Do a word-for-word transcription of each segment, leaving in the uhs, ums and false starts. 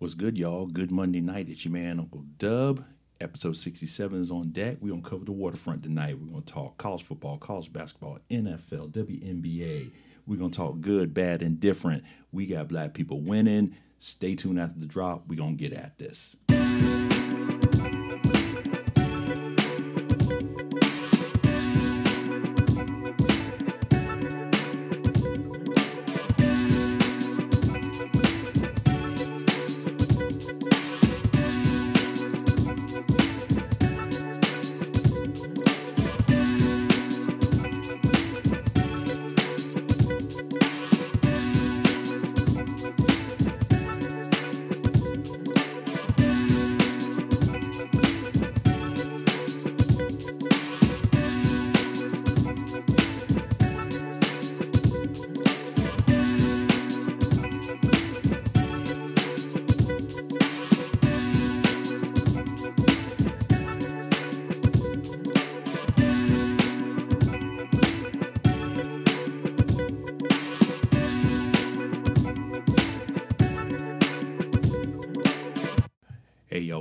What's good, y'all? Good Monday night. It's your man, Uncle Dub. Episode sixty-seven is on deck. We're going to cover the waterfront tonight. We're going to talk college football, college basketball, N F L, W N B A. We're going to talk good, bad, and different. We got black people winning. Stay tuned after the drop. We're going to get at this.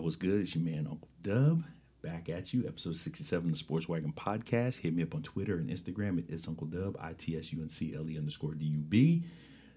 What's good? It's your man, Uncle Dub, back at you. Episode sixty-seven of the Sports Wagon Podcast. Hit me up on Twitter and Instagram at It's Uncle Dub, I T S U N C L E underscore D U B.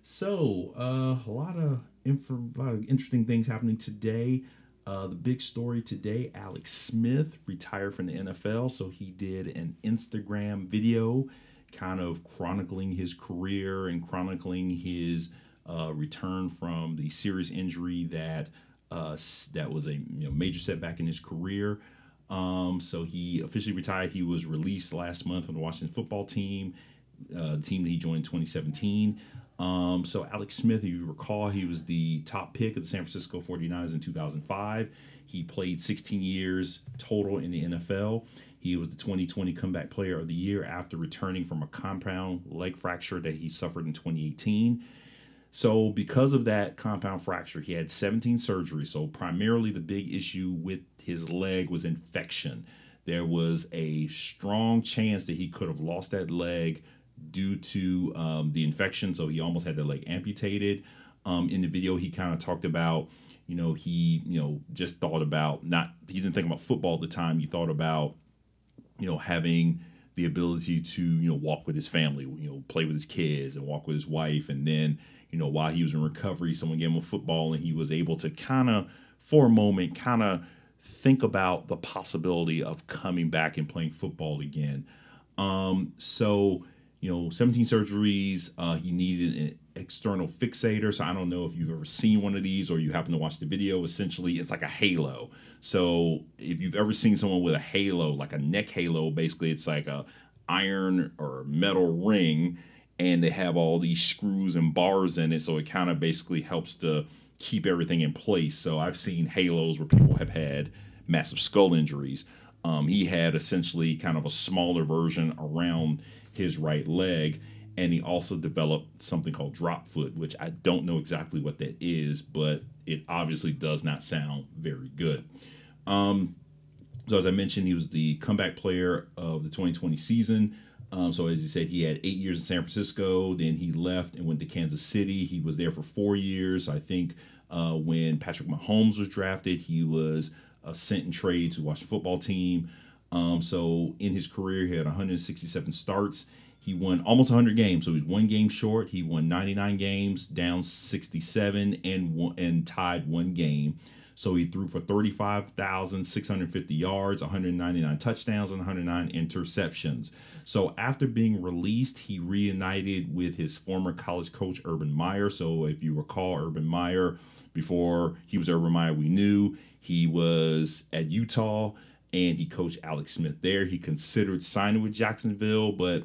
So, uh, a lot of info, a lot of interesting things happening today. Uh, the big story today, Alex Smith retired from the N F L. So he did an Instagram video kind of chronicling his career and chronicling his uh, return from the serious injury that Uh, that was a you know, major setback in his career. Um, so he officially retired. He was released last month from the Washington football team, uh, the team that he joined in twenty seventeen. Um, so Alex Smith, if you recall, he was the top pick of the San Francisco forty-niners in two thousand five. He played sixteen years total in the N F L. He was the twenty twenty Comeback Player of the Year after returning from a compound leg fracture that he suffered in twenty eighteen. So because of that compound fracture, he had seventeen surgeries. So primarily the big issue with his leg was infection. There was a strong chance that he could have lost that leg due to um, the infection. So he almost had that leg amputated. Um, in the video, he kind of talked about, you know, he, you know, just thought about not, he didn't think about football at the time. He thought about, you know, having the ability to, you know, walk with his family, you know, play with his kids and walk with his wife. And then, you know, while he was in recovery, someone gave him a football and he was able to kind of, for a moment, kind of think about the possibility of coming back and playing football again. Um, so, you know, seventeen surgeries, uh, he needed an external fixator. So I don't know if you've ever seen one of these or you happen to watch the video. Essentially, it's like a halo. So if you've ever seen someone with a halo, like a neck halo, basically it's like a iron or metal ring, and they have all these screws and bars in it, so it kind of basically helps to keep everything in place. So I've seen halos where people have had massive skull injuries. Um, he had essentially kind of a smaller version around his right leg, and he also developed something called drop foot, which I don't know exactly what that is, but it obviously does not sound very good. Um, so as I mentioned, he was the comeback player of the twenty twenty season. Um, so as he said, he had eight years in San Francisco, then he left and went to Kansas City. He was there for four years. I think uh, when Patrick Mahomes was drafted, he was uh, sent in trade to the Washington football team. Um, so in his career, he had one hundred sixty-seven starts. He won almost one hundred games, so he's one game short. He won ninety-nine games, down sixty-seven, and one, and tied one game. So he threw for thirty-five thousand six hundred fifty yards, one hundred ninety-nine touchdowns, and one hundred nine interceptions. So after being released, he reunited with his former college coach, Urban Meyer. So if you recall, Urban Meyer, before he was Urban Meyer, we knew he was at Utah, and he coached Alex Smith there. He considered signing with Jacksonville, but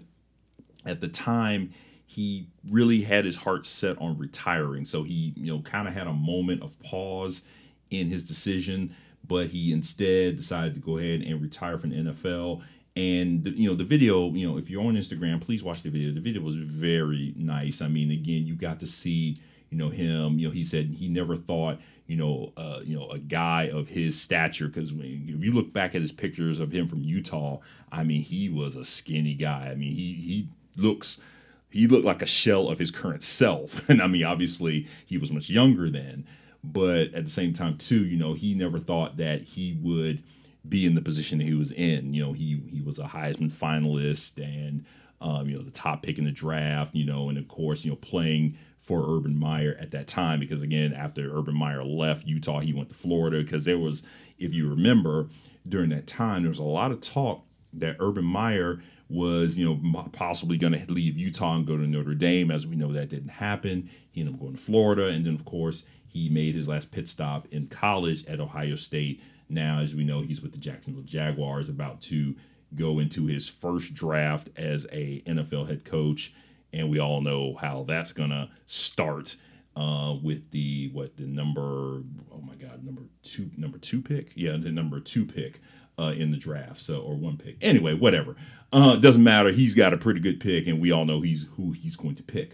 at the time, he really had his heart set on retiring. So he, you know, kind of had a moment of pause in his decision, but he instead decided to go ahead and retire from the N F L. And the, you know, the video, you know, if you're on Instagram, please watch the video. The video was very nice. I mean, again, you got to see, you know, him. You know, he said he never thought, you know, uh, you know, a guy of his stature, because when if you look back at his pictures of him from Utah, I mean, he was a skinny guy. I mean, he he looks he looked like a shell of his current self, and I mean, obviously, he was much younger then. But at the same time, too, you know, he never thought that he would be in the position that he was in. You know, he he was a Heisman finalist and, um, you know, the top pick in the draft, you know, and of course, you know, playing for Urban Meyer at that time. Because, again, after Urban Meyer left Utah, he went to Florida because there was, if you remember, during that time, there was a lot of talk that Urban Meyer was, you know, possibly going to leave Utah and go to Notre Dame. As we know, that didn't happen. He ended up going to Florida. And then, of course, he made his last pit stop in college at Ohio State. Now, as we know, he's with the Jacksonville Jaguars, about to go into his first draft as a N F L head coach. And we all know how that's going to start uh, with the, what, the number, oh my God, number two, number two pick? Yeah, the number two pick. Uh, in the draft, so or one pick. Anyway, whatever. Uh, doesn't matter. He's got a pretty good pick, and we all know he's who he's going to pick.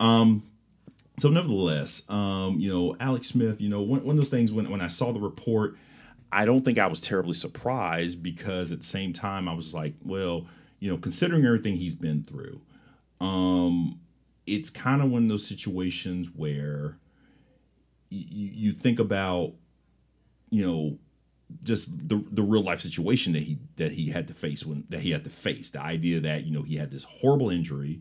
Um, so nevertheless, um, you know, Alex Smith, you know, one, one of those things when, when I saw the report, I don't think I was terribly surprised because at the same time I was like, well, you know, considering everything he's been through, um, it's kind of one of those situations where y- you think about, you know, just the the real life situation that he that he had to face when that he had to face the idea that, you know, he had this horrible injury.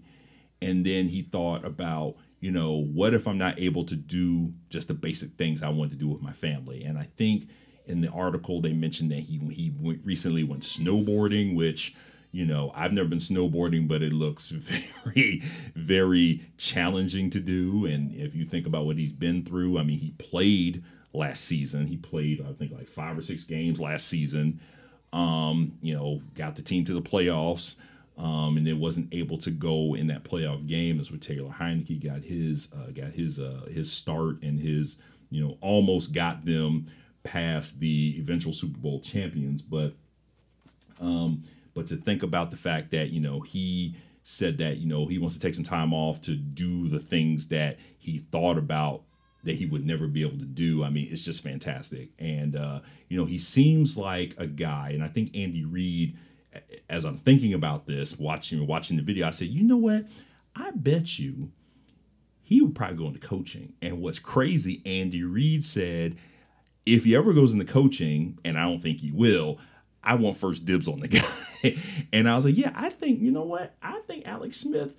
And then he thought about, you know, what if I'm not able to do just the basic things I want to do with my family? And I think in the article they mentioned that he he went, recently went snowboarding, which, you know, I've never been snowboarding, but it looks very, very challenging to do. And if you think about what he's been through, I mean, he played last season. He played, I think, like five or six games last season. Um, you know, got the team to the playoffs, um, and it wasn't able to go in that playoff game. That's where Taylor Heineke got his uh, got his uh, his start and his, you know, almost got them past the eventual Super Bowl champions. But um, but to think about the fact that, you know, he said that, you know, he wants to take some time off to do the things that he thought about that he would never be able to do. I mean, it's just fantastic. And, uh, you know, he seems like a guy, and I think Andy Reid, as I'm thinking about this, watching watching the video, I said, you know what? I bet you he would probably go into coaching. And what's crazy, Andy Reid said, if he ever goes into coaching, and I don't think he will, I want first dibs on the guy. And I was like, yeah, I think, you know what? I think Alex Smith,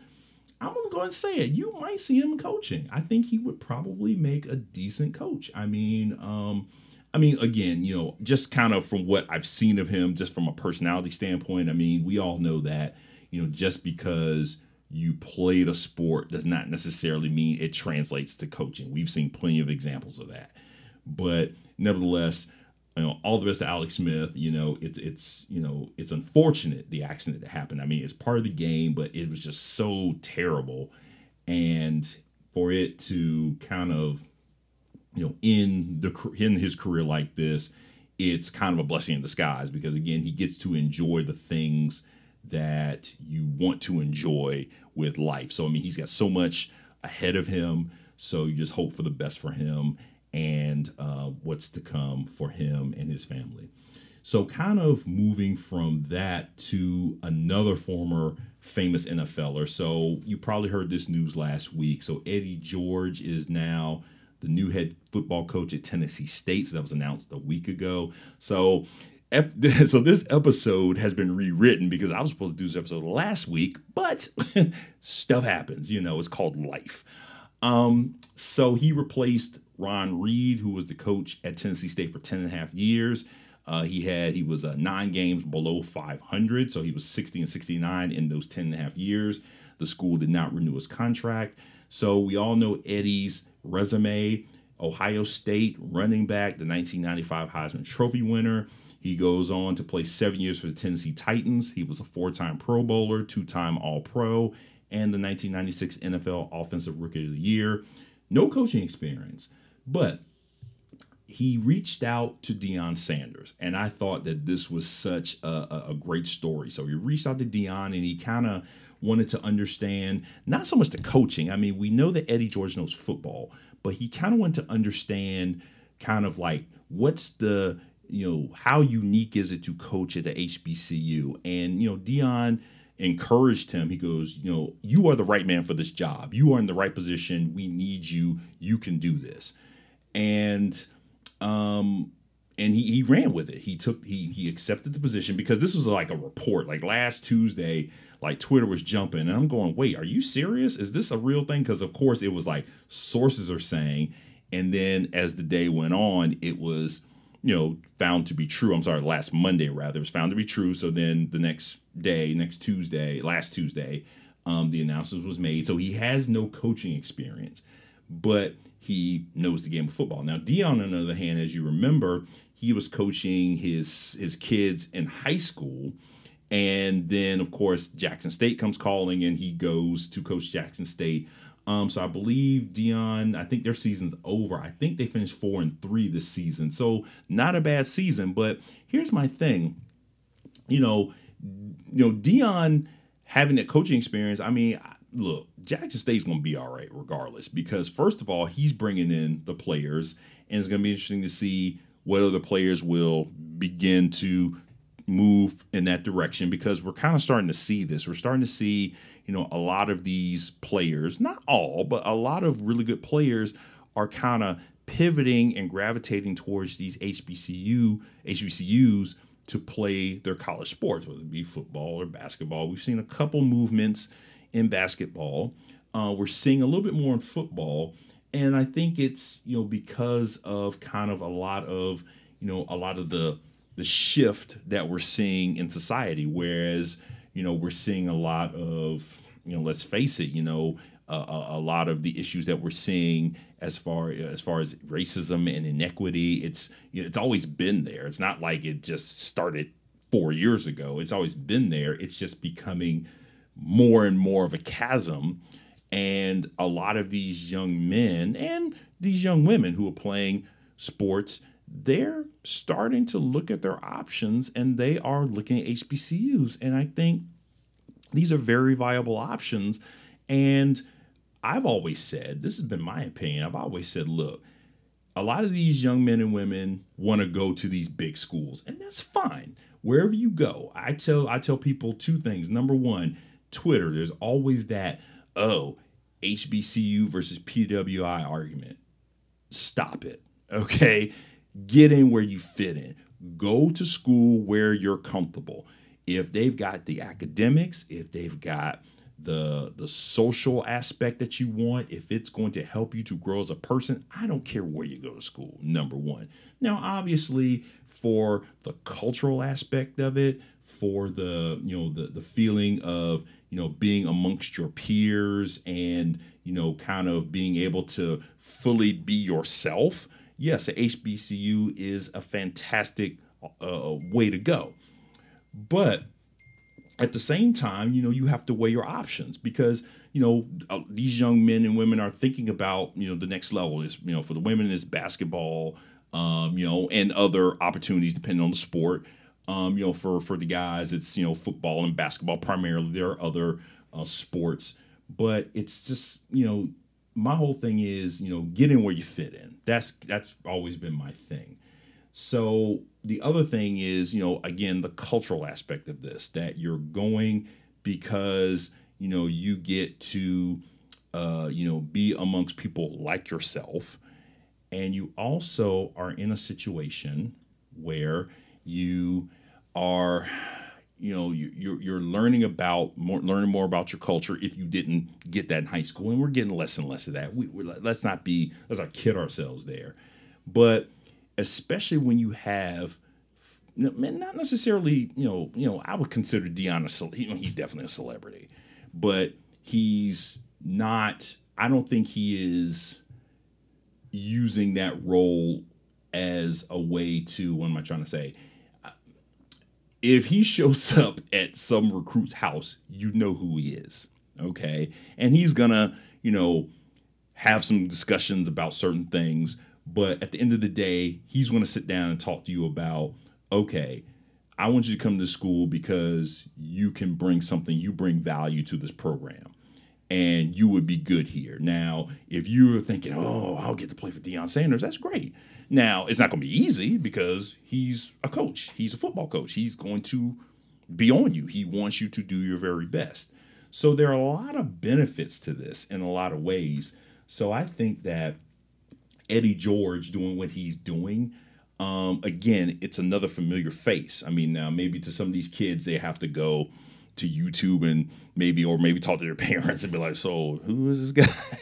I'm going to go ahead and say it. You might see him coaching. I think he would probably make a decent coach. I mean, um, I mean, again, you know, just kind of from what I've seen of him, just from a personality standpoint, I mean, we all know that, you know, just because you played a sport does not necessarily mean it translates to coaching. We've seen plenty of examples of that. But nevertheless, you know, all the best to Alex Smith. You know, it's it's you know, it's unfortunate the accident that happened. I mean, it's part of the game, but it was just so terrible, and for it to kind of, you know, end the end his career like this, it's kind of a blessing in disguise because again, he gets to enjoy the things that you want to enjoy with life. So I mean, he's got so much ahead of him. So you just hope for the best for him and uh, what's to come for him and his family. So kind of moving from that to another former famous NFLer. So you probably heard this news last week. So Eddie George is now the new head football coach at Tennessee State. So that was announced a week ago. So, so this episode has been rewritten because I was supposed to do this episode last week, but stuff happens. You know, it's called life. Um, so he replaced Ron Reed, who was the coach at Tennessee State for ten and a half years. Uh, he had he was uh, nine games below five hundred, so he was sixty and sixty-nine in those ten and a half years. The school did not renew his contract. So we all know Eddie's resume. Ohio State running back, the nineteen ninety-five Heisman Trophy winner. He goes on to play seven years for the Tennessee Titans. He was a four-time Pro Bowler, two-time All-Pro, and the nineteen ninety-six N F L Offensive Rookie of the Year. No coaching experience. But he reached out to Deion Sanders, and I thought that this was such a, a great story. So he reached out to Deion, and he kind of wanted to understand not so much the coaching. I mean, we know that Eddie George knows football, but he kind of wanted to understand kind of like what's the, you know, how unique is it to coach at the H B C U? And, you know, Deion encouraged him. He goes, you know, you are the right man for this job. You are in the right position. We need you. You can do this. and um, and he, he ran with it. He took he he accepted the position, because this was like a report. Like last Tuesday, like Twitter was jumping, and I'm going, wait, are you serious? Is this a real thing? Because of course it was like sources are saying, and then as the day went on, it was, you know, found to be true. I'm sorry, last Monday rather, it was found to be true. So then the next day, next Tuesday, last Tuesday, um, the announcement was made. So he has no coaching experience, but he knows the game of football. Now, Deion, on the other hand, as you remember, he was coaching his his kids in high school. And then, of course, Jackson State comes calling, and he goes to coach Jackson State. Um, so I believe Deion, I think their season's over. I think they finished four and three this season. So not a bad season. But here's my thing. You know, you know, Deion having that coaching experience, I mean, look, Jackson State's going to be all right regardless, because, first of all, he's bringing in the players, and it's going to be interesting to see what other players will begin to move in that direction, because we're kind of starting to see this. We're starting to see, you know, a lot of these players, not all, but a lot of really good players are kind of pivoting and gravitating towards these H B C U, H B C Us to play their college sports, whether it be football or basketball. We've seen a couple movements in basketball. Uh, we're seeing a little bit more in football. And I think it's, you know, because of kind of a lot of, you know, a lot of the the shift that we're seeing in society, whereas, you know, we're seeing a lot of, you know, let's face it, you know, uh, a, a lot of the issues that we're seeing as far as far as racism and inequity, it's, you know, it's always been there. It's not like it just started four years ago. It's always been there. It's just becoming more and more of a chasm. And a lot of these young men and these young women who are playing sports, they're starting to look at their options, and they are looking at H B C Us. And I think these are very viable options. And I've always said, this has been my opinion, I've always said, look, a lot of these young men and women want to go to these big schools, and that's fine. Wherever you go, I tell I tell people two things. Number one, Twitter, there's always that, oh, H B C U versus P W I argument. Stop it, okay? Get in where you fit in. Go to school where you're comfortable. If they've got the academics, if they've got the, the social aspect that you want, if it's going to help you to grow as a person, I don't care where you go to school, number one. Now, obviously, for the cultural aspect of it, for the, you know, the, the feeling of, you know, being amongst your peers and, you know, kind of being able to fully be yourself, yes, a H B C U is a fantastic uh, way to go. But at the same time, you know, you have to weigh your options, because, you know, uh, these young men and women are thinking about, you know, the next level is, you know, for the women it's basketball, um, you know, and other opportunities depending on the sport. Um, you know, for, for the guys, it's, you know, football and basketball primarily. There are other uh, sports, but it's just, you know, my whole thing is, you know, get in where you fit in. That's that's always been my thing. So the other thing is, you know, again, the cultural aspect of this, that you're going because, you know, you get to, uh, you know, be amongst people like yourself. And you also are in a situation where you are, you know, you, you're you're learning about more, learning more about your culture. If you didn't get that in high school, and we're getting less and less of that, we we're, let's not be let's not kid ourselves there. But especially when you have, not necessarily, you know, you know, I would consider Deion a cele- you know, he's definitely a celebrity, but he's not. I don't think he is using that role as a way to, what am I trying to say? If he shows up at some recruit's house, you know who he is, okay? And he's gonna, you know, have some discussions about certain things, but at the end of the day, he's gonna sit down and talk to you about, okay, I want you to come to school because you can bring something, you bring value to this program, and you would be good here. Now, if you were thinking, oh, I'll get to play for Deion Sanders, that's great. Now, it's not going to be easy because he's a coach. He's a football coach. He's going to be on you. He wants you to do your very best. So there are a lot of benefits to this in a lot of ways. So I think that Eddie George doing what he's doing. Um, again, it's another familiar face. I mean, now maybe to some of these kids, they have to go to YouTube and maybe, or maybe talk to their parents and be like, so who is this guy?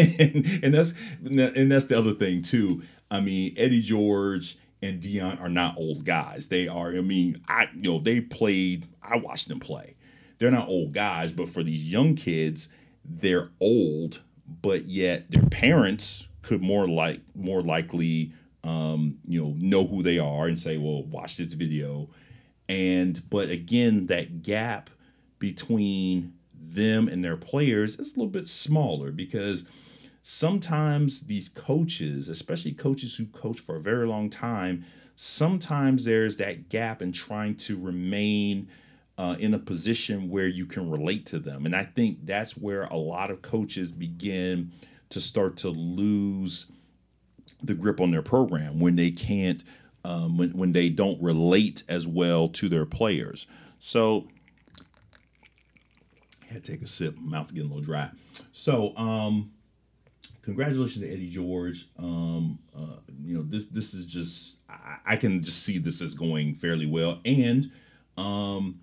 and, and that's, and that's the other thing too. I mean, Eddie George and Deion are not old guys. They are, I mean, I, you know, they played, I watched them play. They're not old guys, but for these young kids, they're old, but yet their parents could more like more likely, um, you know, know who they are and say, well, watch this video. And but again, that gap between them and their players is a little bit smaller because sometimes these coaches, especially coaches who coach for a very long time, sometimes there's that gap in trying to remain Uh, in a position where you can relate to them. And I think that's where a lot of coaches begin to start to lose the grip on their program when they can't, um, when, when they don't relate as well to their players. So I had to take a sip, my mouth's getting a little dry. So um, congratulations to Eddie George. Um, uh, you know, this, this is just, I, I can just see this as going fairly well. And um,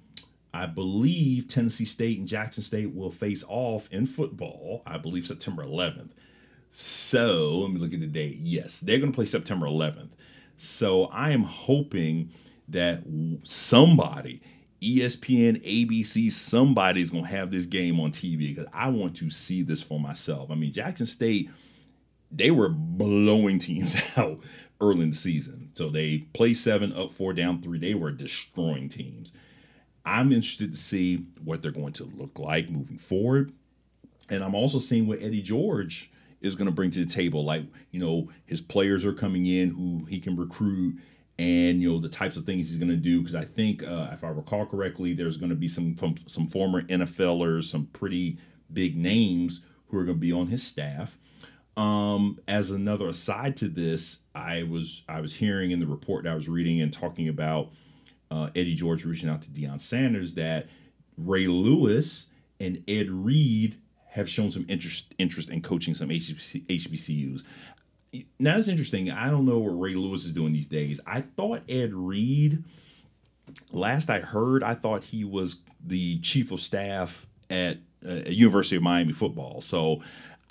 I believe Tennessee State and Jackson State will face off in football, I believe September eleventh. So let me look at the date. Yes, they're going to play September eleventh. So I am hoping that somebody, E S P N, A B C, somebody's going to have this game on T V because I want to see this for myself. I mean, Jackson State, they were blowing teams out early in the season. So they play seven, up four, down three. They were destroying teams. I'm interested to see what they're going to look like moving forward. And I'm also seeing what Eddie George is going to bring to the table. Like, you know, his players are coming in who he can recruit and, you know, the types of things he's going to do. Because I think, uh, if I recall correctly, there's going to be some, some former N F Lers, some pretty big names who are going to be on his staff. Um, as another aside to this, I was, I was hearing in the report that I was reading and talking about Uh, Eddie George reaching out to Deion Sanders that Ray Lewis and Ed Reed have shown some interest interest in coaching some H B C, H B C Us. Now, that's interesting. I don't know what Ray Lewis is doing these days. I thought Ed Reed, last I heard, I thought he was the chief of staff at uh, University of Miami football. So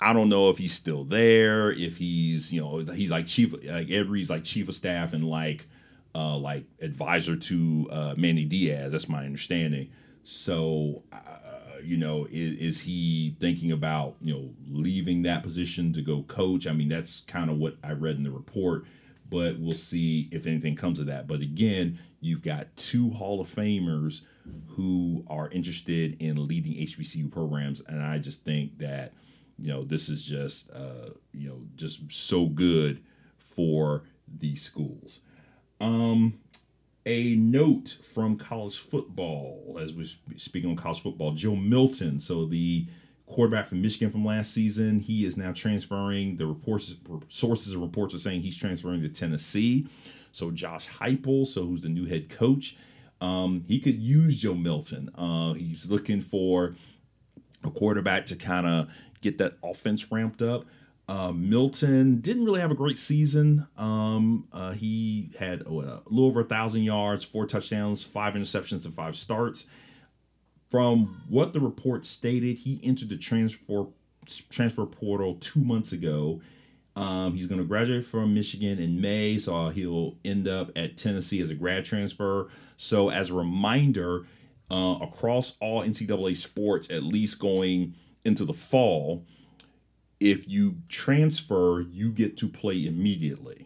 I don't know if he's still there, if he's, you know, he's like chief, like Ed Reed's like chief of staff and like, Uh, like advisor to uh, Manny Diaz. That's my understanding. So, uh, you know, is, is he thinking about, you know, leaving that position to go coach? I mean, that's kind of what I read in the report, but we'll see if anything comes of that. But again, you've got two Hall of Famers who are interested in leading H B C U programs. And I just think that, you know, this is just, uh, you know, just so good for these schools. Um, a note from college football, as we're speaking on college football, Joe Milton. So the quarterback from Michigan from last season, he is now transferring. The reports, sources and reports are saying he's transferring to Tennessee. So Josh Heupel, so who's the new head coach, um, he could use Joe Milton. Uh, he's looking for a quarterback to kind of get that offense ramped up. Uh, Milton didn't really have a great season. Um, uh, he had oh, a little over a thousand yards, four touchdowns, five interceptions, and five starts. From what the report stated, he entered the transfer transfer portal two months ago. Um, he's going to graduate from Michigan in May, so he'll end up at Tennessee as a grad transfer. So as a reminder, uh, across all N C double A sports, at least going into the fall, if you transfer, you get to play immediately.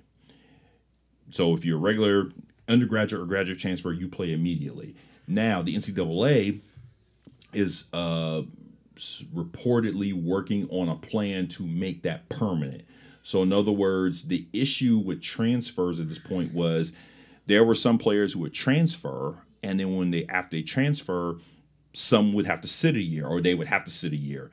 So if you're a regular undergraduate or graduate transfer, you play immediately. Now, the N C double A is uh, reportedly working on a plan to make that permanent. So in other words, the issue with transfers at this point was there were some players who would transfer, and then when they after they transfer, some would have to sit a year, or they would have to sit a year.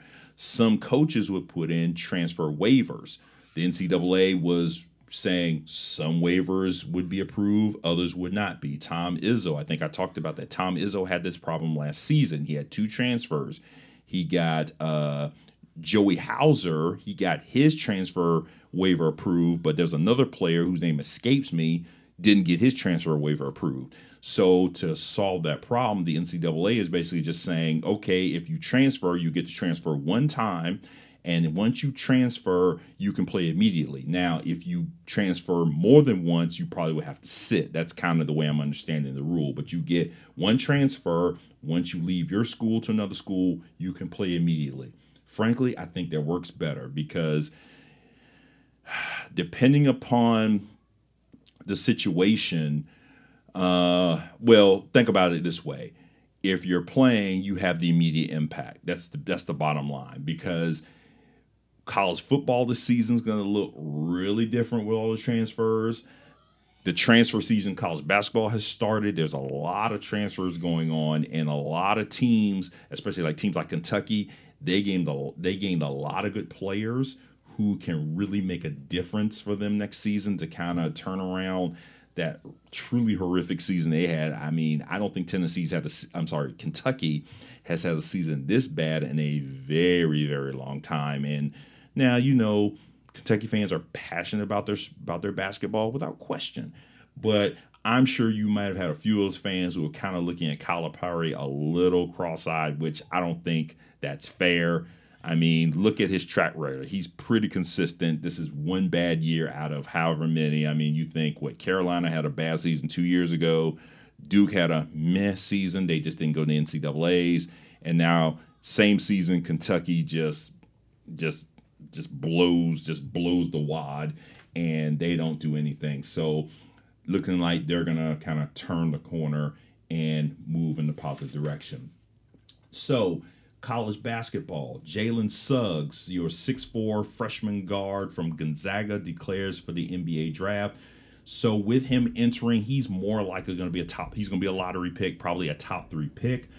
Some coaches would put in transfer waivers. The N C double A was saying some waivers would be approved, others would not be. Tom Izzo, I think I talked about that. Tom Izzo had this problem last season. He had two transfers. He got uh, Joey Hauser. He got his transfer waiver approved, but there's another player whose name escapes me, didn't get his transfer waiver approved. So to solve that problem, the N C double A is basically just saying, okay, if you transfer, you get to transfer one time. And once you transfer, you can play immediately. Now, if you transfer more than once, you probably would have to sit. That's kind of the way I'm understanding the rule. But you get one transfer. Once you leave your school to another school, you can play immediately. Frankly, I think that works better because depending upon the situation, uh, well, think about it this way. If you're playing, you have the immediate impact. That's the, that's the bottom line because college football this season is going to look really different with all the transfers. The transfer season, college basketball has started. There's a lot of transfers going on, and a lot of teams, especially like teams like Kentucky, they gained a, they gained a lot of good players who can really make a difference for them next season to kind of turn around that truly horrific season they had. I mean, I don't think Tennessee's had a, I'm sorry, Kentucky has had a season this bad in a very, very long time. And now, you know, Kentucky fans are passionate about their about their basketball without question. But I'm sure you might have had a few of those fans who were kind of looking at Calipari a little cross-eyed, which I don't think that's fair. I mean, look at his track record. He's pretty consistent. This is one bad year out of however many. I mean, you think what Carolina had a bad season two years ago. Duke had a meh season. They just didn't go to the N C double A's. And now same season, Kentucky just just just blows, just blows the wad, and they don't do anything. So looking like they're going to kind of turn the corner and move in the positive direction. So college basketball, Jalen Suggs, your six foot four freshman guard from Gonzaga, declares for the N B A draft. So with him entering, he's more likely going to be a top, he's going to be a lottery pick, probably a top three pick.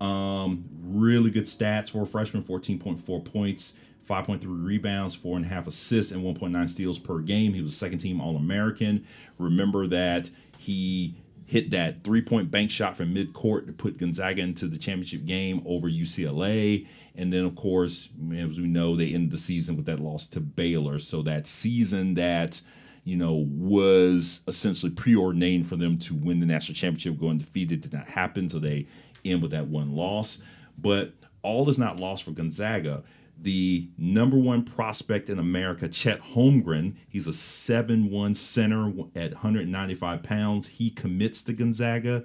Um, really good stats for a freshman, fourteen point four points, five point three rebounds, four point five assists, and one point nine steals per game. He was second-team All-American. Remember that he hit that three-point bank shot from midcourt to put Gonzaga into the championship game over U C L A. And then, of course, as we know, they ended the season with that loss to Baylor. So that season that, you know, was essentially preordained for them to win the national championship, going undefeated, did not happen. So they end with that one loss. But all is not lost for Gonzaga. The number one prospect in America, Chet Holmgren, he's a seven foot one center at one hundred ninety-five pounds. He commits to Gonzaga.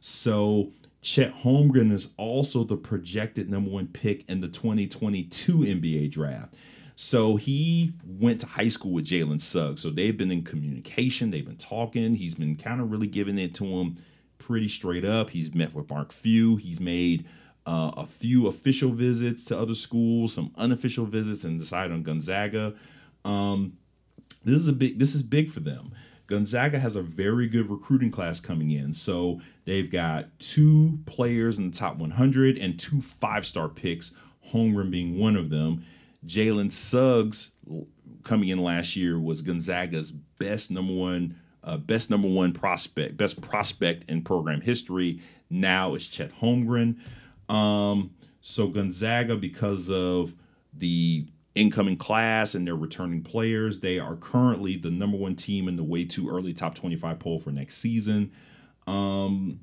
So Chet Holmgren is also the projected number one pick in the twenty twenty-two N B A draft. So he went to high school with Jalen Suggs. So they've been in communication. They've been talking. He's been kind of really giving it to him pretty straight up. He's met with Mark Few. He's made Uh, a few official visits to other schools, some unofficial visits, and decide on Gonzaga. Um, this is a big. This is big for them. Gonzaga has a very good recruiting class coming in, so they've got two players in the top one hundred and two five-star picks. Holmgren being one of them. Jalen Suggs coming in last year was Gonzaga's best number one, uh, best number one prospect, best prospect in program history. Now it's Chet Holmgren. Um, so Gonzaga, because of the incoming class and their returning players, they are currently the number one team in the way too early top twenty-five poll for next season. Um,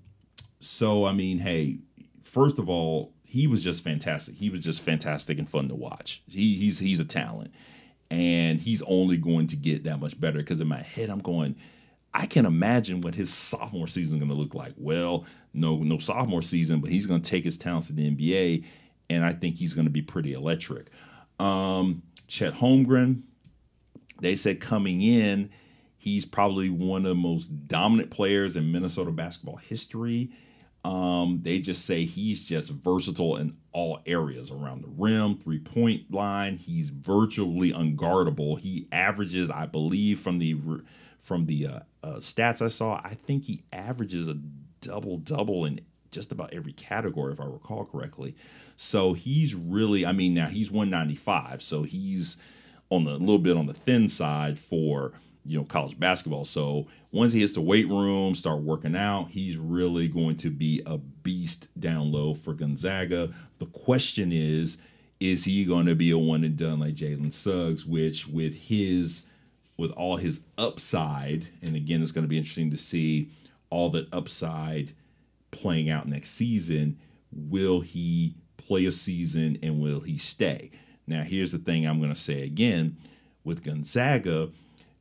so, I mean, hey, first of all, he was just fantastic. He was just fantastic and fun to watch. He, he's, he's a talent, and he's only going to get that much better. Cause in my head, I'm going, I can imagine what his sophomore season is going to look like. Well, no, no sophomore season, but he's going to take his talents to the N B A, and I think he's going to be pretty electric. Um, Chet Holmgren, they said coming in, he's probably one of the most dominant players in Minnesota basketball history. Um, they just say he's just versatile in all areas around the rim, three-point line. He's virtually unguardable. He averages, I believe, from the from the uh, uh, stats I saw, I think he averages a double-double in just about every category, if I recall correctly. So he's really, I mean, now he's one ninety-five, so he's on the, a little bit on the thin side for, you know, college basketball. So once he hits the weight room, start working out, he's really going to be a beast down low for Gonzaga. The question is, is he going to be a one and done like Jalen Suggs, which with his with all his upside, and again, it's going to be interesting to see all that upside playing out next season. Will he play a season and will he stay? Now, here's the thing I'm going to say again. With Gonzaga,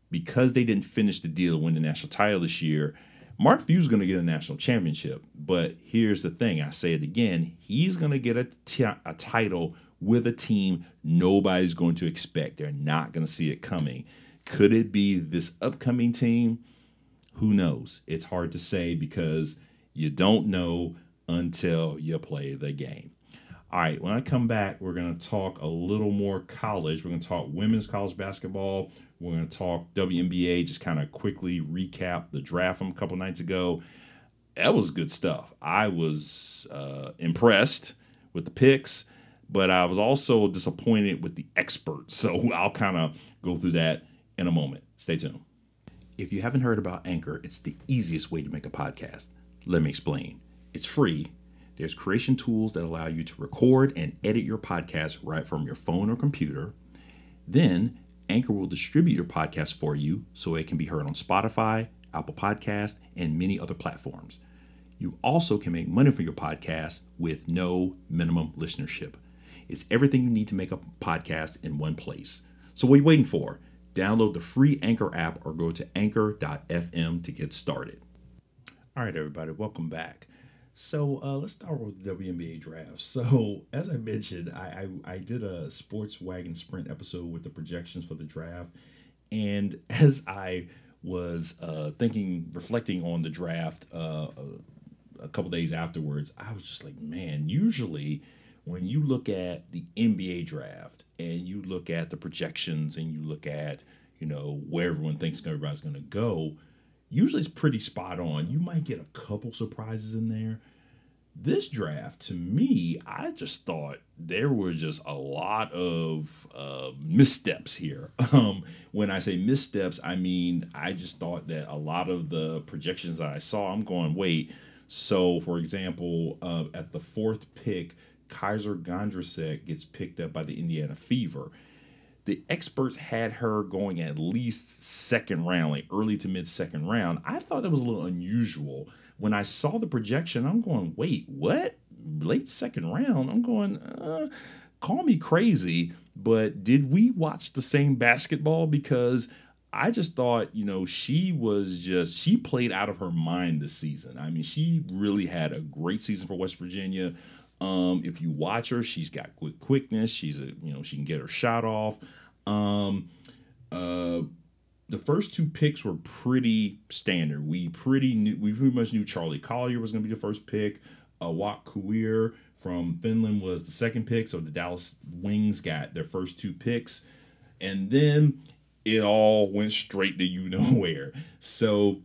because they didn't finish the deal to win the national title this year, Mark Few's going to get a national championship. But here's the thing. I say it again. He's going to get a, t- a title with a team nobody's going to expect. They're not going to see it coming. Could it be this upcoming team? Who knows? It's hard to say because you don't know until you play the game. All right, when I come back, we're going to talk a little more college. We're going to talk women's college basketball. We're going to talk W N B A, just kind of quickly recap the draft from a couple nights ago. That was good stuff. I was uh, impressed with the picks, but I was also disappointed with the experts. So I'll kind of go through that in a moment. Stay tuned. If you haven't heard about Anchor, it's the easiest way to make a podcast. Let me explain. It's free. There's creation tools that allow you to record and edit your podcast right from your phone or computer. Then Anchor will distribute your podcast for you so it can be heard on Spotify, Apple Podcasts, and many other platforms. You also can make money from your podcast with no minimum listenership. It's everything you need to make a podcast in one place. So what are you waiting for? Download the free Anchor app or go to anchor dot f m to get started. All right, everybody, welcome back. So uh, let's start with the W N B A draft. So as I mentioned, I, I I did a Sports Wagon Sprint episode with the projections for the draft. And as I was uh, thinking, reflecting on the draft uh, a couple days afterwards, I was just like, man, usually when you look at the N B A draft and you look at the projections and you look at, you know, where everyone thinks everybody's going to go, usually it's pretty spot on. You might get a couple surprises in there. This draft, to me, I just thought there were just a lot of uh, missteps here. Um, when I say missteps, I mean I just thought that a lot of the projections that I saw, I'm going, wait. So, for example, uh, at the fourth pick, Kaiser Gondrasek gets picked up by the Indiana Fever. The experts had her going at least second round, like early to mid second round. I thought that was a little unusual. When I saw the projection, I'm going, wait, what? Late second round? I'm going, uh, call me crazy, but did we watch the same basketball? Because I just thought, you know, she was just, she played out of her mind this season. I mean, she really had a great season for West Virginia. Um, if you watch her, she's got quick quickness. She's a, you know, she can get her shot off. Um, uh, the first two picks were pretty standard. We pretty knew, we pretty much knew Charlie Collier was going to be the first pick. Uh, Awak Kuir from Finland was the second pick. So the Dallas Wings got their first two picks, and then it all went straight to you know where. So.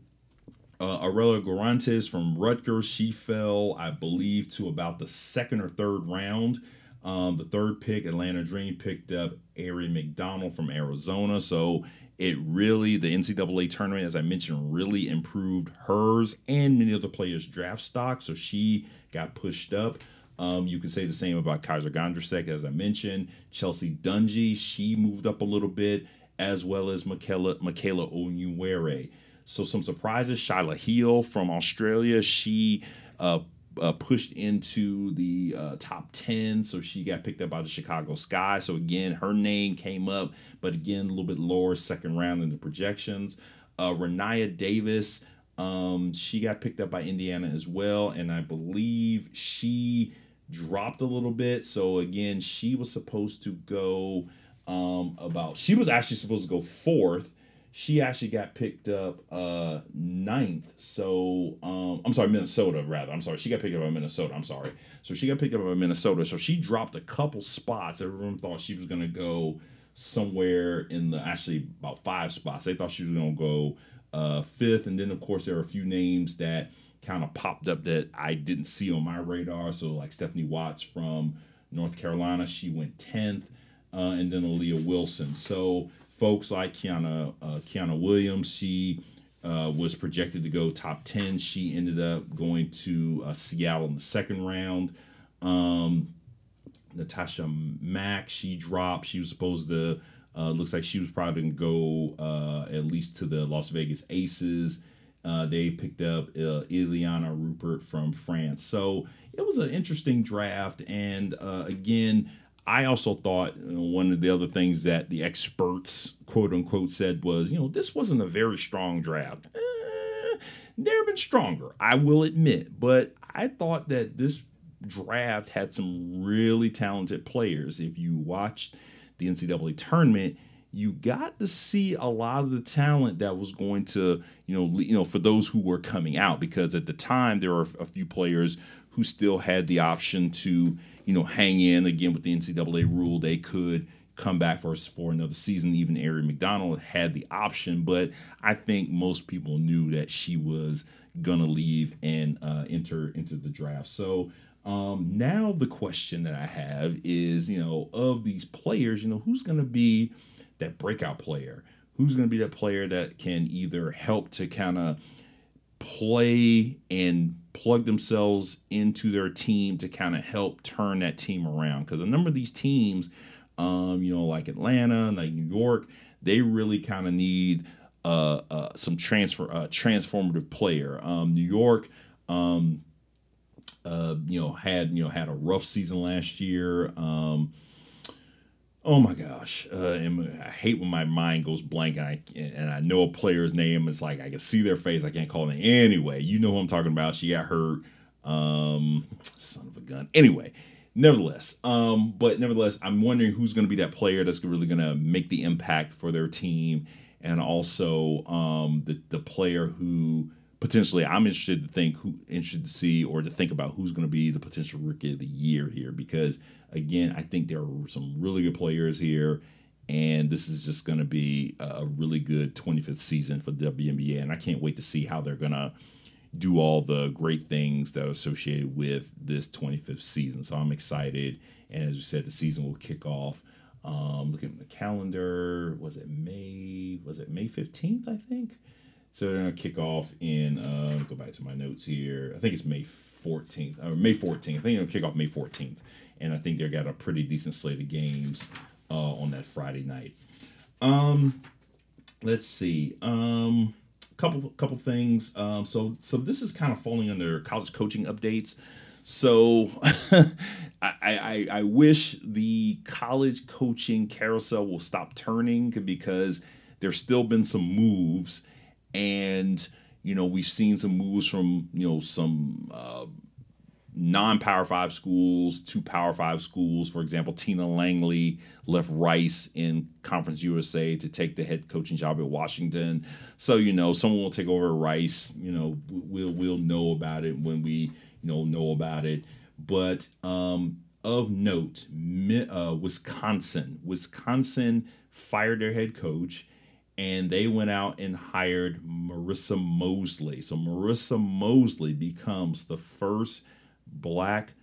Uh, Arela Garantes from Rutgers, she fell, I believe, to about the second or third round. Um, the third pick, Atlanta Dream, picked up Ari McDonald from Arizona. So it really, the N C double A tournament, as I mentioned, really improved hers and many other players' draft stock. So she got pushed up. Um, you can say the same about Kaiser Gondrasek, as I mentioned. Chelsea Dungy, she moved up a little bit, as well as Michaela, Michaela Onwuere. So some surprises, Shyla Hill from Australia, she uh, uh, pushed into the uh, top ten, so she got picked up by the Chicago Sky. So again, her name came up, but again, a little bit lower second round in the projections. Uh, Rania Davis, um, she got picked up by Indiana as well, and I believe she dropped a little bit. So again, she was supposed to go um, about, she was actually supposed to go fourth. She actually got picked up uh, ninth. So, um, I'm sorry, Minnesota, rather. I'm sorry. She got picked up by Minnesota. I'm sorry. So, she got picked up by Minnesota. So, she dropped a couple spots. Everyone thought she was going to go somewhere in the, actually, about five spots. They thought she was going to go uh, fifth. And then, of course, there were a few names that kind of popped up that I didn't see on my radar. So, like Stephanie Watts from North Carolina, she went tenth. Uh, and then Aaliyah Wilson. So, folks like Kiana uh, Kiana Williams, she uh, was projected to go top ten. She ended up going to uh, Seattle in the second round. Um, Natasha Mack. She dropped. She was supposed to, uh, looks like she was probably going to go uh, at least to the Las Vegas Aces. Uh, they picked up uh, Ileana Rupert from France. So it was an interesting draft. And uh, again, I also thought, you know, one of the other things that the experts, quote unquote, said was, you know, this wasn't a very strong draft. Eh, there have been stronger, I will admit. But I thought that this draft had some really talented players. If you watched the N C double A tournament, you got to see a lot of the talent that was going to, you know, you know, for those who were coming out, because at the time there were a few players who still had the option to, you know, hang in. Again, with the N C double A rule, they could come back for, for another season. Even Ari McDonald had the option, but I think most people knew that she was gonna leave and uh, enter into the draft. So. Um, now the question that I have is, you know, of these players, you know, who's going to be that breakout player? Who's going to be that player that can either help to kind of play and plug themselves into their team to kind of help turn that team around? Because a number of these teams, um, you know, like Atlanta, like New York, they really kind of need uh, uh, some transfer, uh, transformative player. Um, New York, um, Uh, you know, had you know had a rough season last year. Um, oh my gosh, uh, and I hate when my mind goes blank. And I and I know a player's name. It's like I can see their face. I can't call it anyway. You know who I'm talking about. She got hurt. Um, son of a gun. Anyway, nevertheless, um, but nevertheless, I'm wondering who's going to be that player that's really going to make the impact for their team, and also um, the the player who. Potentially, I'm interested to think who interested to see or to think about who's going to be the potential rookie of the year here, because again, I think there are some really good players here, and this is just going to be a really good twenty-fifth season for the W N B A, and I can't wait to see how they're going to do all the great things that are associated with this twenty-fifth season. So I'm excited, and as we said, the season will kick off. Um, looking at the calendar, was it May? Was it May fifteenth? I think. So they're going to kick off in, uh, go back to my notes here, I think it's May fourteenth, or May fourteenth, I think they're going to kick off May fourteenth, and I think they've got a pretty decent slate of games uh, on that Friday night. Um, let's see, um, couple couple things, um, so, so this is kind of falling under college coaching updates, so I, I, I wish the college coaching carousel will stop turning, because there's still been some moves. And, you know, we've seen some moves from, you know, some uh, non-Power five schools to Power five schools. For example, Tina Langley left Rice in Conference U S A to take the head coaching job at Washington. So, you know, someone will take over Rice. You know, we'll, we'll know about it when we, you know, know about it. But um, of note, uh, Wisconsin. Wisconsin fired their head coach. And they went out and hired Marissa Mosley. So Marissa Mosley becomes the first black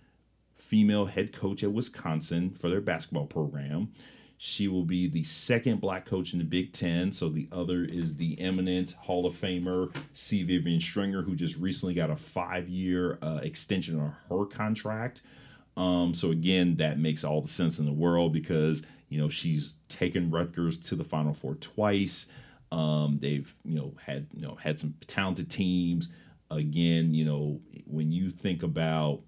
female head coach at Wisconsin for their basketball program. She will be the second black coach in the Big Ten. So the other is the eminent Hall of Famer C. Vivian Stringer, who just recently got a five-year uh, extension on her contract. Um, so again, that makes all the sense in the world, because you know, she's taken Rutgers to the Final Four twice. Um, they've, you know, had, you know, had some talented teams. Again, you know, when you think about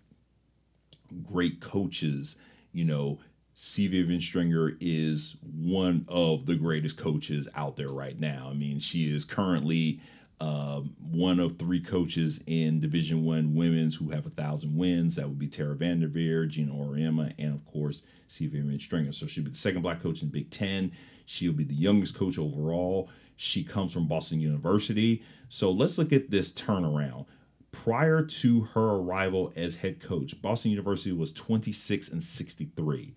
great coaches, you know, C. Vivian Stringer is one of the greatest coaches out there right now. I mean, she is currently uh, one of three coaches in Division One women's who have a thousand wins. That would be Tara Vanderveer, Gina Auriemma, and of course, C. Vivian Stringer. So she'll be the second black coach in the Big Ten. She'll be the youngest coach overall. She comes from Boston University. So let's look at this turnaround. Prior to her arrival as head coach, Boston University was twenty-six and sixty-three.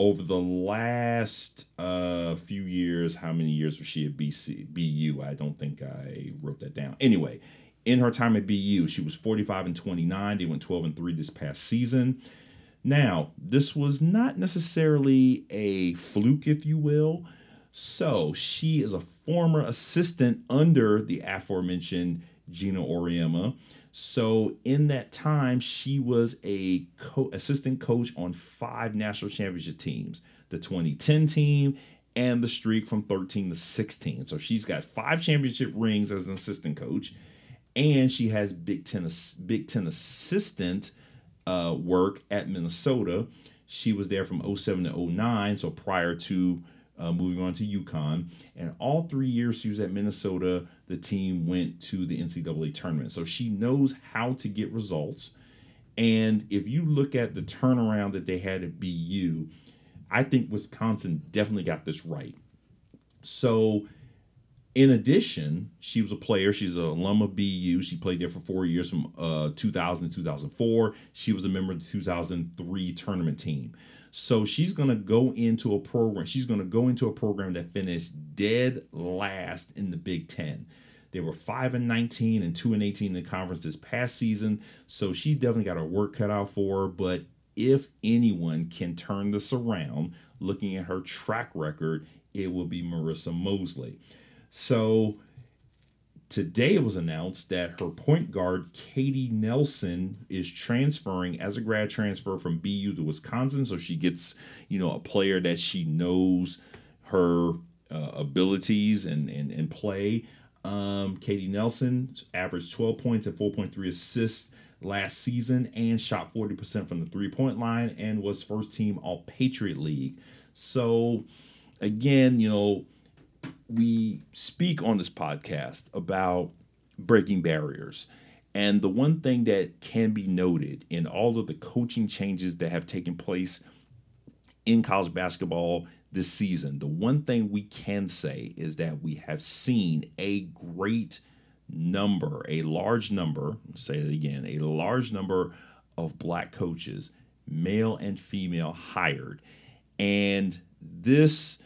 Over the last uh, few years, how many years was she at B C, B U? I don't think I wrote that down. Anyway, in her time at B U, she was forty-five and twenty-nine. They went twelve and three this past season. Now, this was not necessarily a fluke, if you will. So she is a former assistant under the aforementioned Gina Auriemma. So in that time, she was a co- assistant coach on five national championship teams, the twenty ten team and the streak from thirteen to sixteen. So she's got five championship rings as an assistant coach, and she has Big Ten, Big Ten assistant uh, work at Minnesota. She was there from oh seven to oh nine, so prior to uh, moving on to UConn. And all three years she was at Minnesota, the team went to the N C double A tournament. So she knows how to get results. And if you look at the turnaround that they had at B U, I think Wisconsin definitely got this right. So in addition, she was a player. She's an alum of B U. She played there for four years from uh, two thousand to two thousand four. She was a member of the two thousand three tournament team. So she's going to go into a program. She's going to go into a program that finished dead last in the Big Ten. They were five and nineteen and two and eighteen in the conference this past season. So she's definitely got her work cut out for her. But if anyone can turn this around, looking at her track record, it will be Marissa Mosley. So today it was announced that her point guard, Katie Nelson, is transferring as a grad transfer from B U to Wisconsin. So she gets, you know, a player that she knows her uh, abilities and, and, and play. Um, Katie Nelson averaged twelve points and four point three assists last season and shot forty percent from the three-point line and was first team All-Patriot League. So, again, you know, we speak on this podcast about breaking barriers. And the one thing that can be noted in all of the coaching changes that have taken place in college basketball this season, the one thing we can say is that we have seen a great number, a large number, I'll say it again, a large number of black coaches, male and female, hired. And this,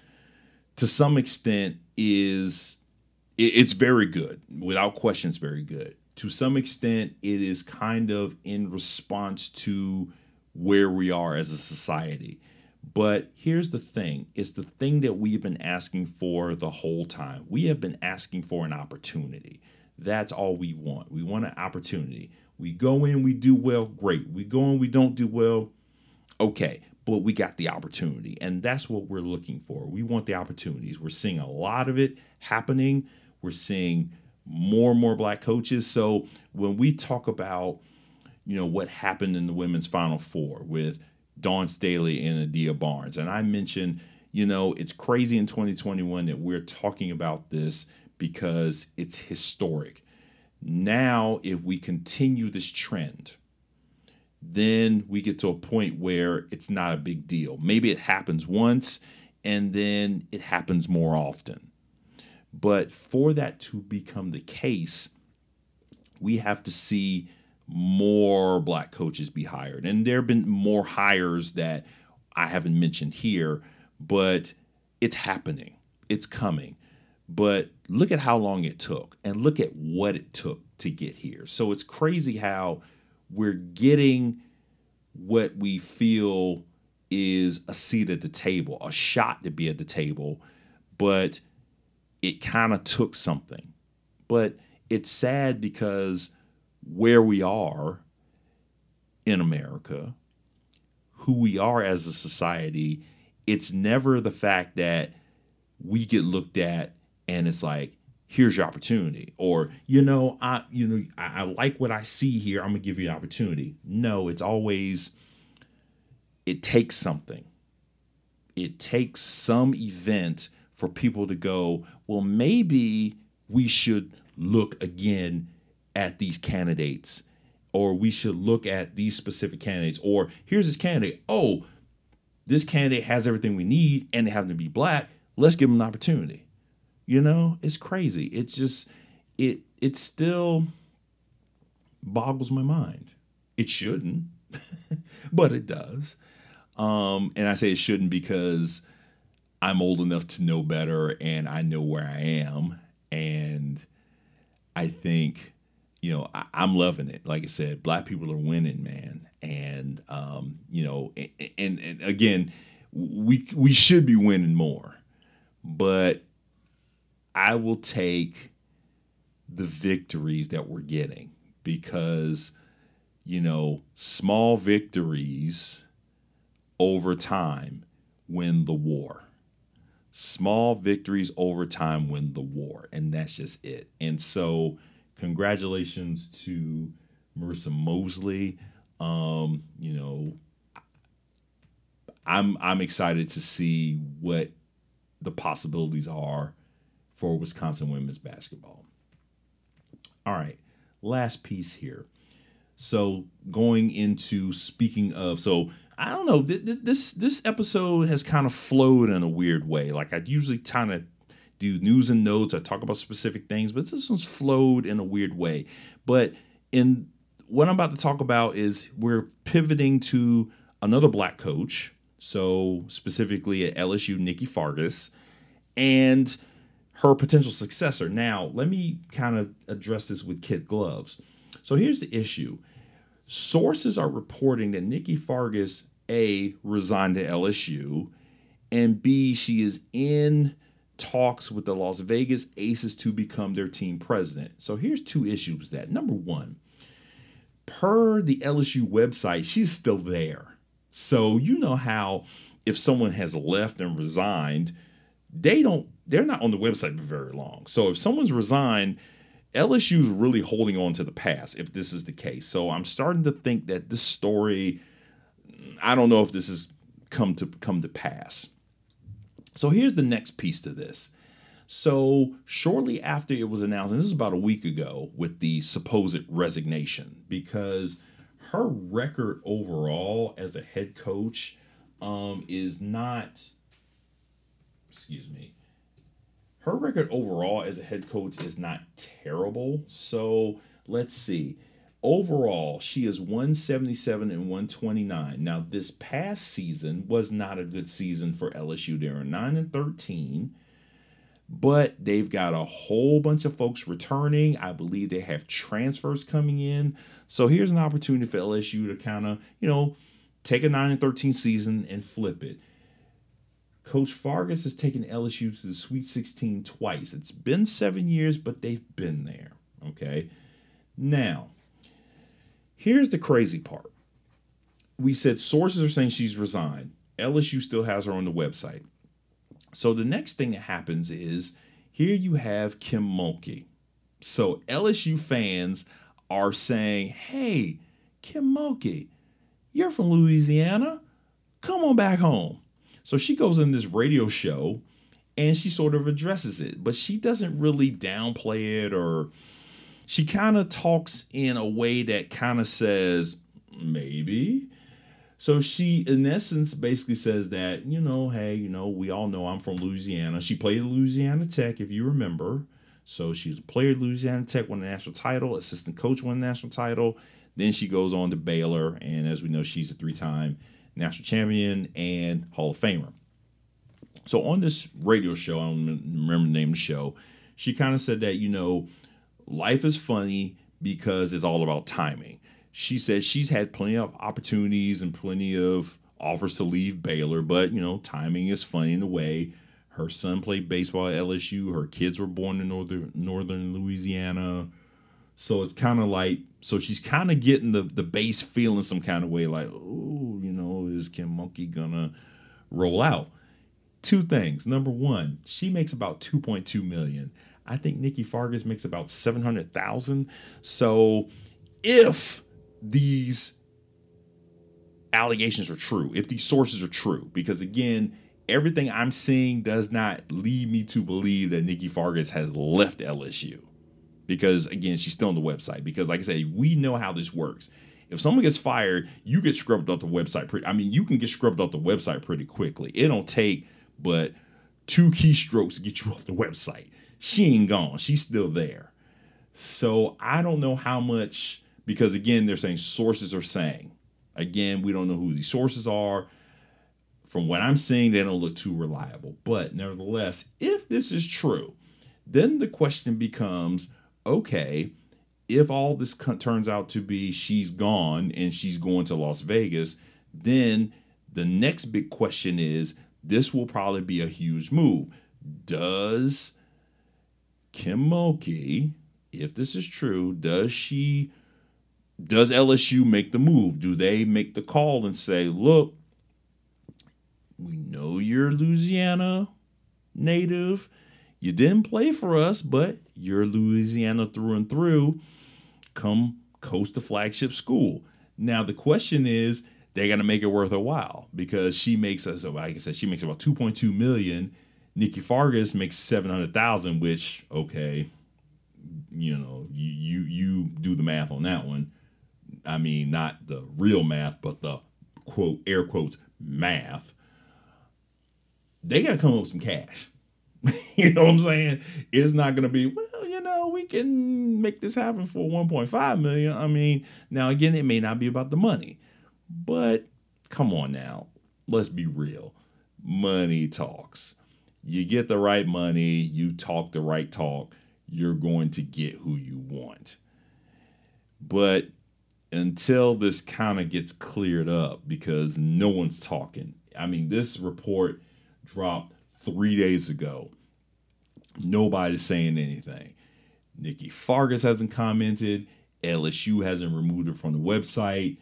to some extent, is it's very good. Without question, it's very good. To some extent, it is kind of in response to where we are as a society. But here's the thing. It's the thing that we've been asking for the whole time. We have been asking for an opportunity. That's all we want. We want an opportunity. We go in, we do well, great. We go in, we don't do well, okay. But we got the opportunity, and that's what we're looking for. We want the opportunities. We're seeing a lot of it happening. We're seeing more and more black coaches. So when we talk about, you know, what happened in the women's Final Four with Dawn Staley and Adia Barnes, and I mentioned, you know, it's crazy in twenty twenty-one that we're talking about this because it's historic. Now, if we continue this trend, then we get to a point where it's not a big deal. Maybe it happens once and then it happens more often. But for that to become the case, we have to see more black coaches be hired. And there have been more hires that I haven't mentioned here, but it's happening. It's coming. But look at how long it took and look at what it took to get here. So it's crazy how we're getting what we feel is a seat at the table, a shot to be at the table, but it kind of took something. But it's sad because where we are in America, who we are as a society, it's never the fact that we get looked at and it's like, here's your opportunity, or, you know, I, you know, I, I like what I see here. I'm going to give you an opportunity. No, it's always, it takes something. It takes some event for people to go, well, maybe we should look again at these candidates, or we should look at these specific candidates, or here's this candidate. Oh, this candidate has everything we need and they happen to be black. Let's give them an opportunity. You know, it's crazy. It's just, it it still boggles my mind. It shouldn't, but it does. Um, and I say it shouldn't because I'm old enough to know better and I know where I am. And I think, you know, I, I'm loving it. Like I said, black people are winning, man. And, um, you know, and, and, and again, we we should be winning more. But I will take the victories that we're getting, because, you know, small victories over time win the war. Small victories over time win the war, and that's just it. And so congratulations to Marissa Mosley. Um, you know, I'm I'm excited to see what the possibilities are for Wisconsin women's basketball. All right, last piece here. So going into speaking of, so I don't know, th- this this episode has kind of flowed in a weird way. Like, I usually kind of do news and notes. I talk about specific things, but this one's flowed in a weird way. But in what I'm about to talk about is we're pivoting to another black coach. So specifically at L S U, Nikki Fargas, and her potential successor. Now, let me kind of address this with kid gloves. So here's the issue. Sources are reporting that Nikki Fargas, A, resigned to L S U, and B, she is in talks with the Las Vegas Aces to become their team president. So here's two issues with that. Number one, per the L S U website, she's still there. So you know how if someone has left and resigned, they don't, they're not on the website for very long. So if someone's resigned, L S U's really holding on to the past if this is the case. So I'm starting to think that this story, I don't know if this has come to come to pass. So here's the next piece to this. So shortly after it was announced, and this is about a week ago with the supposed resignation, because her record overall as a head coach um, is not, excuse me, her record overall as a head coach is not terrible. So let's see. Overall, she is one seventy-seven and one twenty-nine. Now, this past season was not a good season for L S U. They are nine and thirteen, but they've got a whole bunch of folks returning. I believe they have transfers coming in. So here's an opportunity for L S U to kind of, you know, take a nine and thirteen season and flip it. Coach Fargas has taken L S U to the Sweet sixteen twice. It's been seven years, but they've been there, okay? Now, here's the crazy part. We said sources are saying she's resigned. L S U still has her on the website. So the next thing that happens is here you have Kim Mulkey. So L S U fans are saying, hey, Kim Mulkey, you're from Louisiana. Come on back home. So she goes in this radio show and she sort of addresses it, but she doesn't really downplay it, or she kind of talks in a way that kind of says, maybe. So she, in essence, basically says that, you know, hey, you know, we all know I'm from Louisiana. She played at Louisiana Tech, if you remember. So she was a player at Louisiana Tech, won the national title, assistant coach, won the national title. Then she goes on to Baylor. And as we know, she's a three-time national champion and Hall of Famer. So on this radio show, I don't remember the name of the show, she kind of said that, you know, life is funny because it's all about timing. She said she's had plenty of opportunities and plenty of offers to leave Baylor, but, you know, timing is funny in a way. Her son played baseball at L S U. Her kids were born in northern, northern Louisiana. So it's kind of like, so she's kind of getting the, the base feeling some kind of way, like, oh, you know, is Kim Mulkey gonna roll out? Two things. Number one, she makes about two point two million dollars. I think Nikki Fargas makes about seven hundred thousand dollars. So if these allegations are true, if these sources are true, because again, everything I'm seeing does not lead me to believe that Nikki Fargas has left L S U. Because, again, she's still on the website. Because, like I say, we know how this works. If someone gets fired, you get scrubbed off the website. Pretty, I mean, you can get scrubbed off the website pretty quickly. It don't take but two keystrokes to get you off the website. She ain't gone. She's still there. So I don't know how much, because, again, they're saying sources are saying. Again, we don't know who these sources are. From what I'm seeing, they don't look too reliable. But, nevertheless, if this is true, then the question becomes, okay, if all this turns out to be she's gone and she's going to Las Vegas, then the next big question is, this will probably be a huge move. Does Kim Mulkey if this is true, does she, does L S U make the move? Do they make the call and say, look, we know you're Louisiana native. You didn't play for us, but you're Louisiana through and through. Come coach the flagship school. Now, the question is, they got to make it worth her while, because she makes, as like I said, she makes about two point two million dollars. Nikki Fargas makes seven hundred thousand dollars, which, okay, you know, you, you you do the math on that one. I mean, not the real math, but the quote, air quotes, math. They got to come up with some cash. You know what I'm saying? It's not going to be, well, you know, we can make this happen for one point five million dollars. I mean, now, again, it may not be about the money, but come on now. Let's be real. Money talks. You get the right money, you talk the right talk, you're going to get who you want. But until this kind of gets cleared up, because no one's talking. I mean, this report dropped three days ago. Nobody's saying anything. Nikki Fargas hasn't commented. L S U hasn't removed her from the website.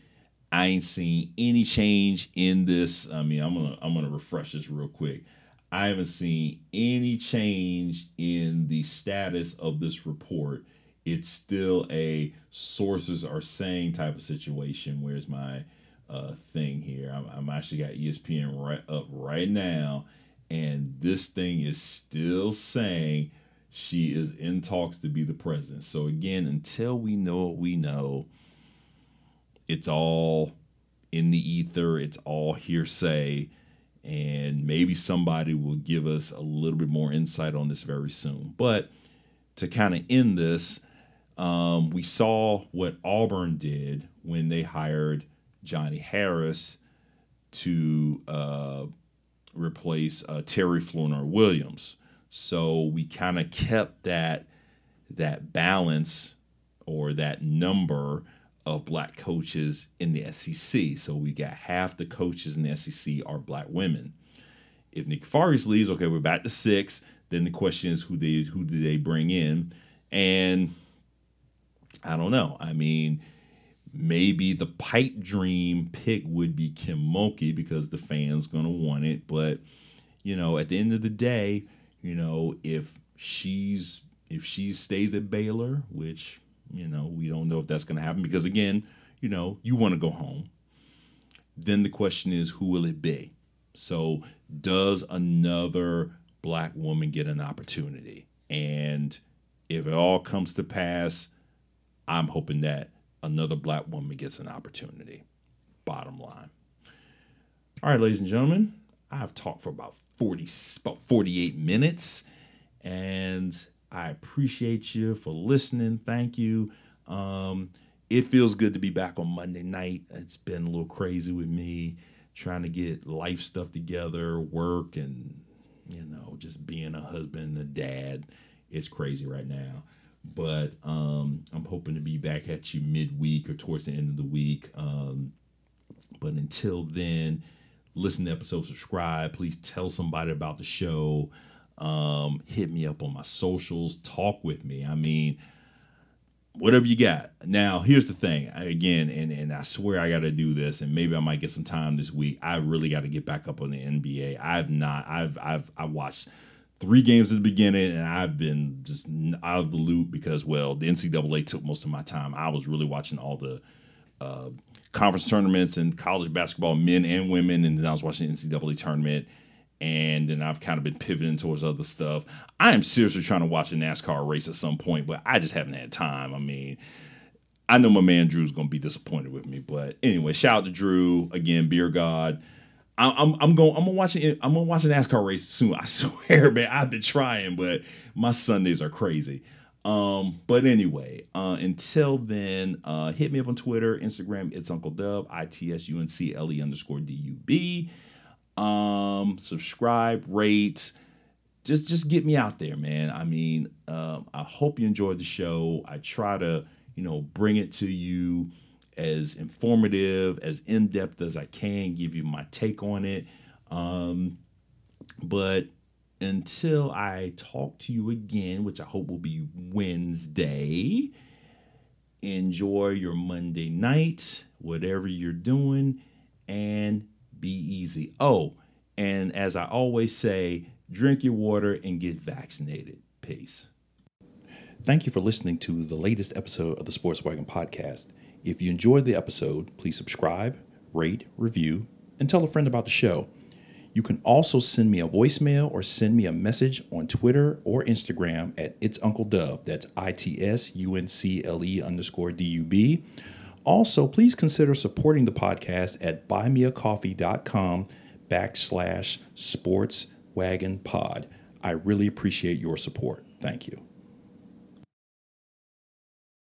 I ain't seen any change in this. I mean, I'm gonna I'm gonna refresh this real quick. I haven't seen any change in the status of this report. It's still a sources are saying type of situation. Where's my uh, thing here? I'm, I'm actually got E S P N right up right now, and this thing is still saying she is in talks to be the president. So again, until we know what we know, it's all in the ether. It's all hearsay. And maybe somebody will give us a little bit more insight on this very soon. But to kind of end this, um, we saw what Auburn did when they hired Johnny Harris to uh, replace uh, Terry Flournoy-Williams. So we kind of kept that that balance or that number of black coaches in the S E C. So we got half the coaches in the S E C are black women. If Nikki Fargas leaves, okay, we're back to six. Then the question is, who they who do they bring in? And I don't know. I mean, maybe the pipe dream pick would be Kim Mulkey because the fans gonna want it. But you know, at the end of the day, you know, if she's if she stays at Baylor, which you know, we don't know if that's going to happen because, again, you know, you want to go home. Then the question is, who will it be? So does another black woman get an opportunity? And if it all comes to pass, I'm hoping that another black woman gets an opportunity. Bottom line. All right, ladies and gentlemen, I've talked for about forty, about forty-eight minutes, and I appreciate you for listening. Thank you. Um, it feels good to be back on Monday night. It's been a little crazy with me trying to get life stuff together, work, and, you know, just being a husband, a dad. It's crazy right now. But um, I'm hoping to be back at you midweek or towards the end of the week. Um, but until then, listen to the episode, subscribe. Please tell somebody about the show. Um, hit me up on my socials, talk with me. I mean, whatever you got. Now, here's the thing I, again, and, and I swear I got to do this, and maybe I might get some time this week. I really got to get back up on the N B A. I've not, I've, I've, I watched three games at the beginning and I've been just out of the loop because, well, the N C double A took most of my time. I was really watching all the, uh, conference tournaments and college basketball, men and women. And then I was watching the N C double A tournament. And then I've kind of been pivoting towards other stuff. I am seriously trying to watch a NASCAR race at some point, but I just haven't had time. I mean, I know my man Drew's going to be disappointed with me, but anyway, shout out to Drew again, beer god. I, I'm I'm going I'm going to watch it. I'm going to watch a NASCAR race soon. I swear, man, I've been trying, but my Sundays are crazy. Um, but anyway, uh, until then, uh, hit me up on Twitter, Instagram. It's Uncle Dub, I T S U N C L E underscore D U B. Um, subscribe, rate, just, just get me out there, man. I mean, um, I hope you enjoyed the show. I try to, you know, bring it to you as informative, as in-depth as I can, give you my take on it. Um, but until I talk to you again, which I hope will be Wednesday, enjoy your Monday night, whatever you're doing, and be easy. Oh, and as I always say, drink your water and get vaccinated. Peace. Thank you for listening to the latest episode of the Sports Wagon Podcast. If you enjoyed the episode, please subscribe, rate, review, and tell a friend about the show. You can also send me a voicemail or send me a message on Twitter or Instagram at It's Uncle Dub. That's I-T-S-U-N-C-L-E underscore D-U-B. Also, please consider supporting the podcast at buymeacoffee.com backslash sports wagon pod. I really appreciate your support. Thank you.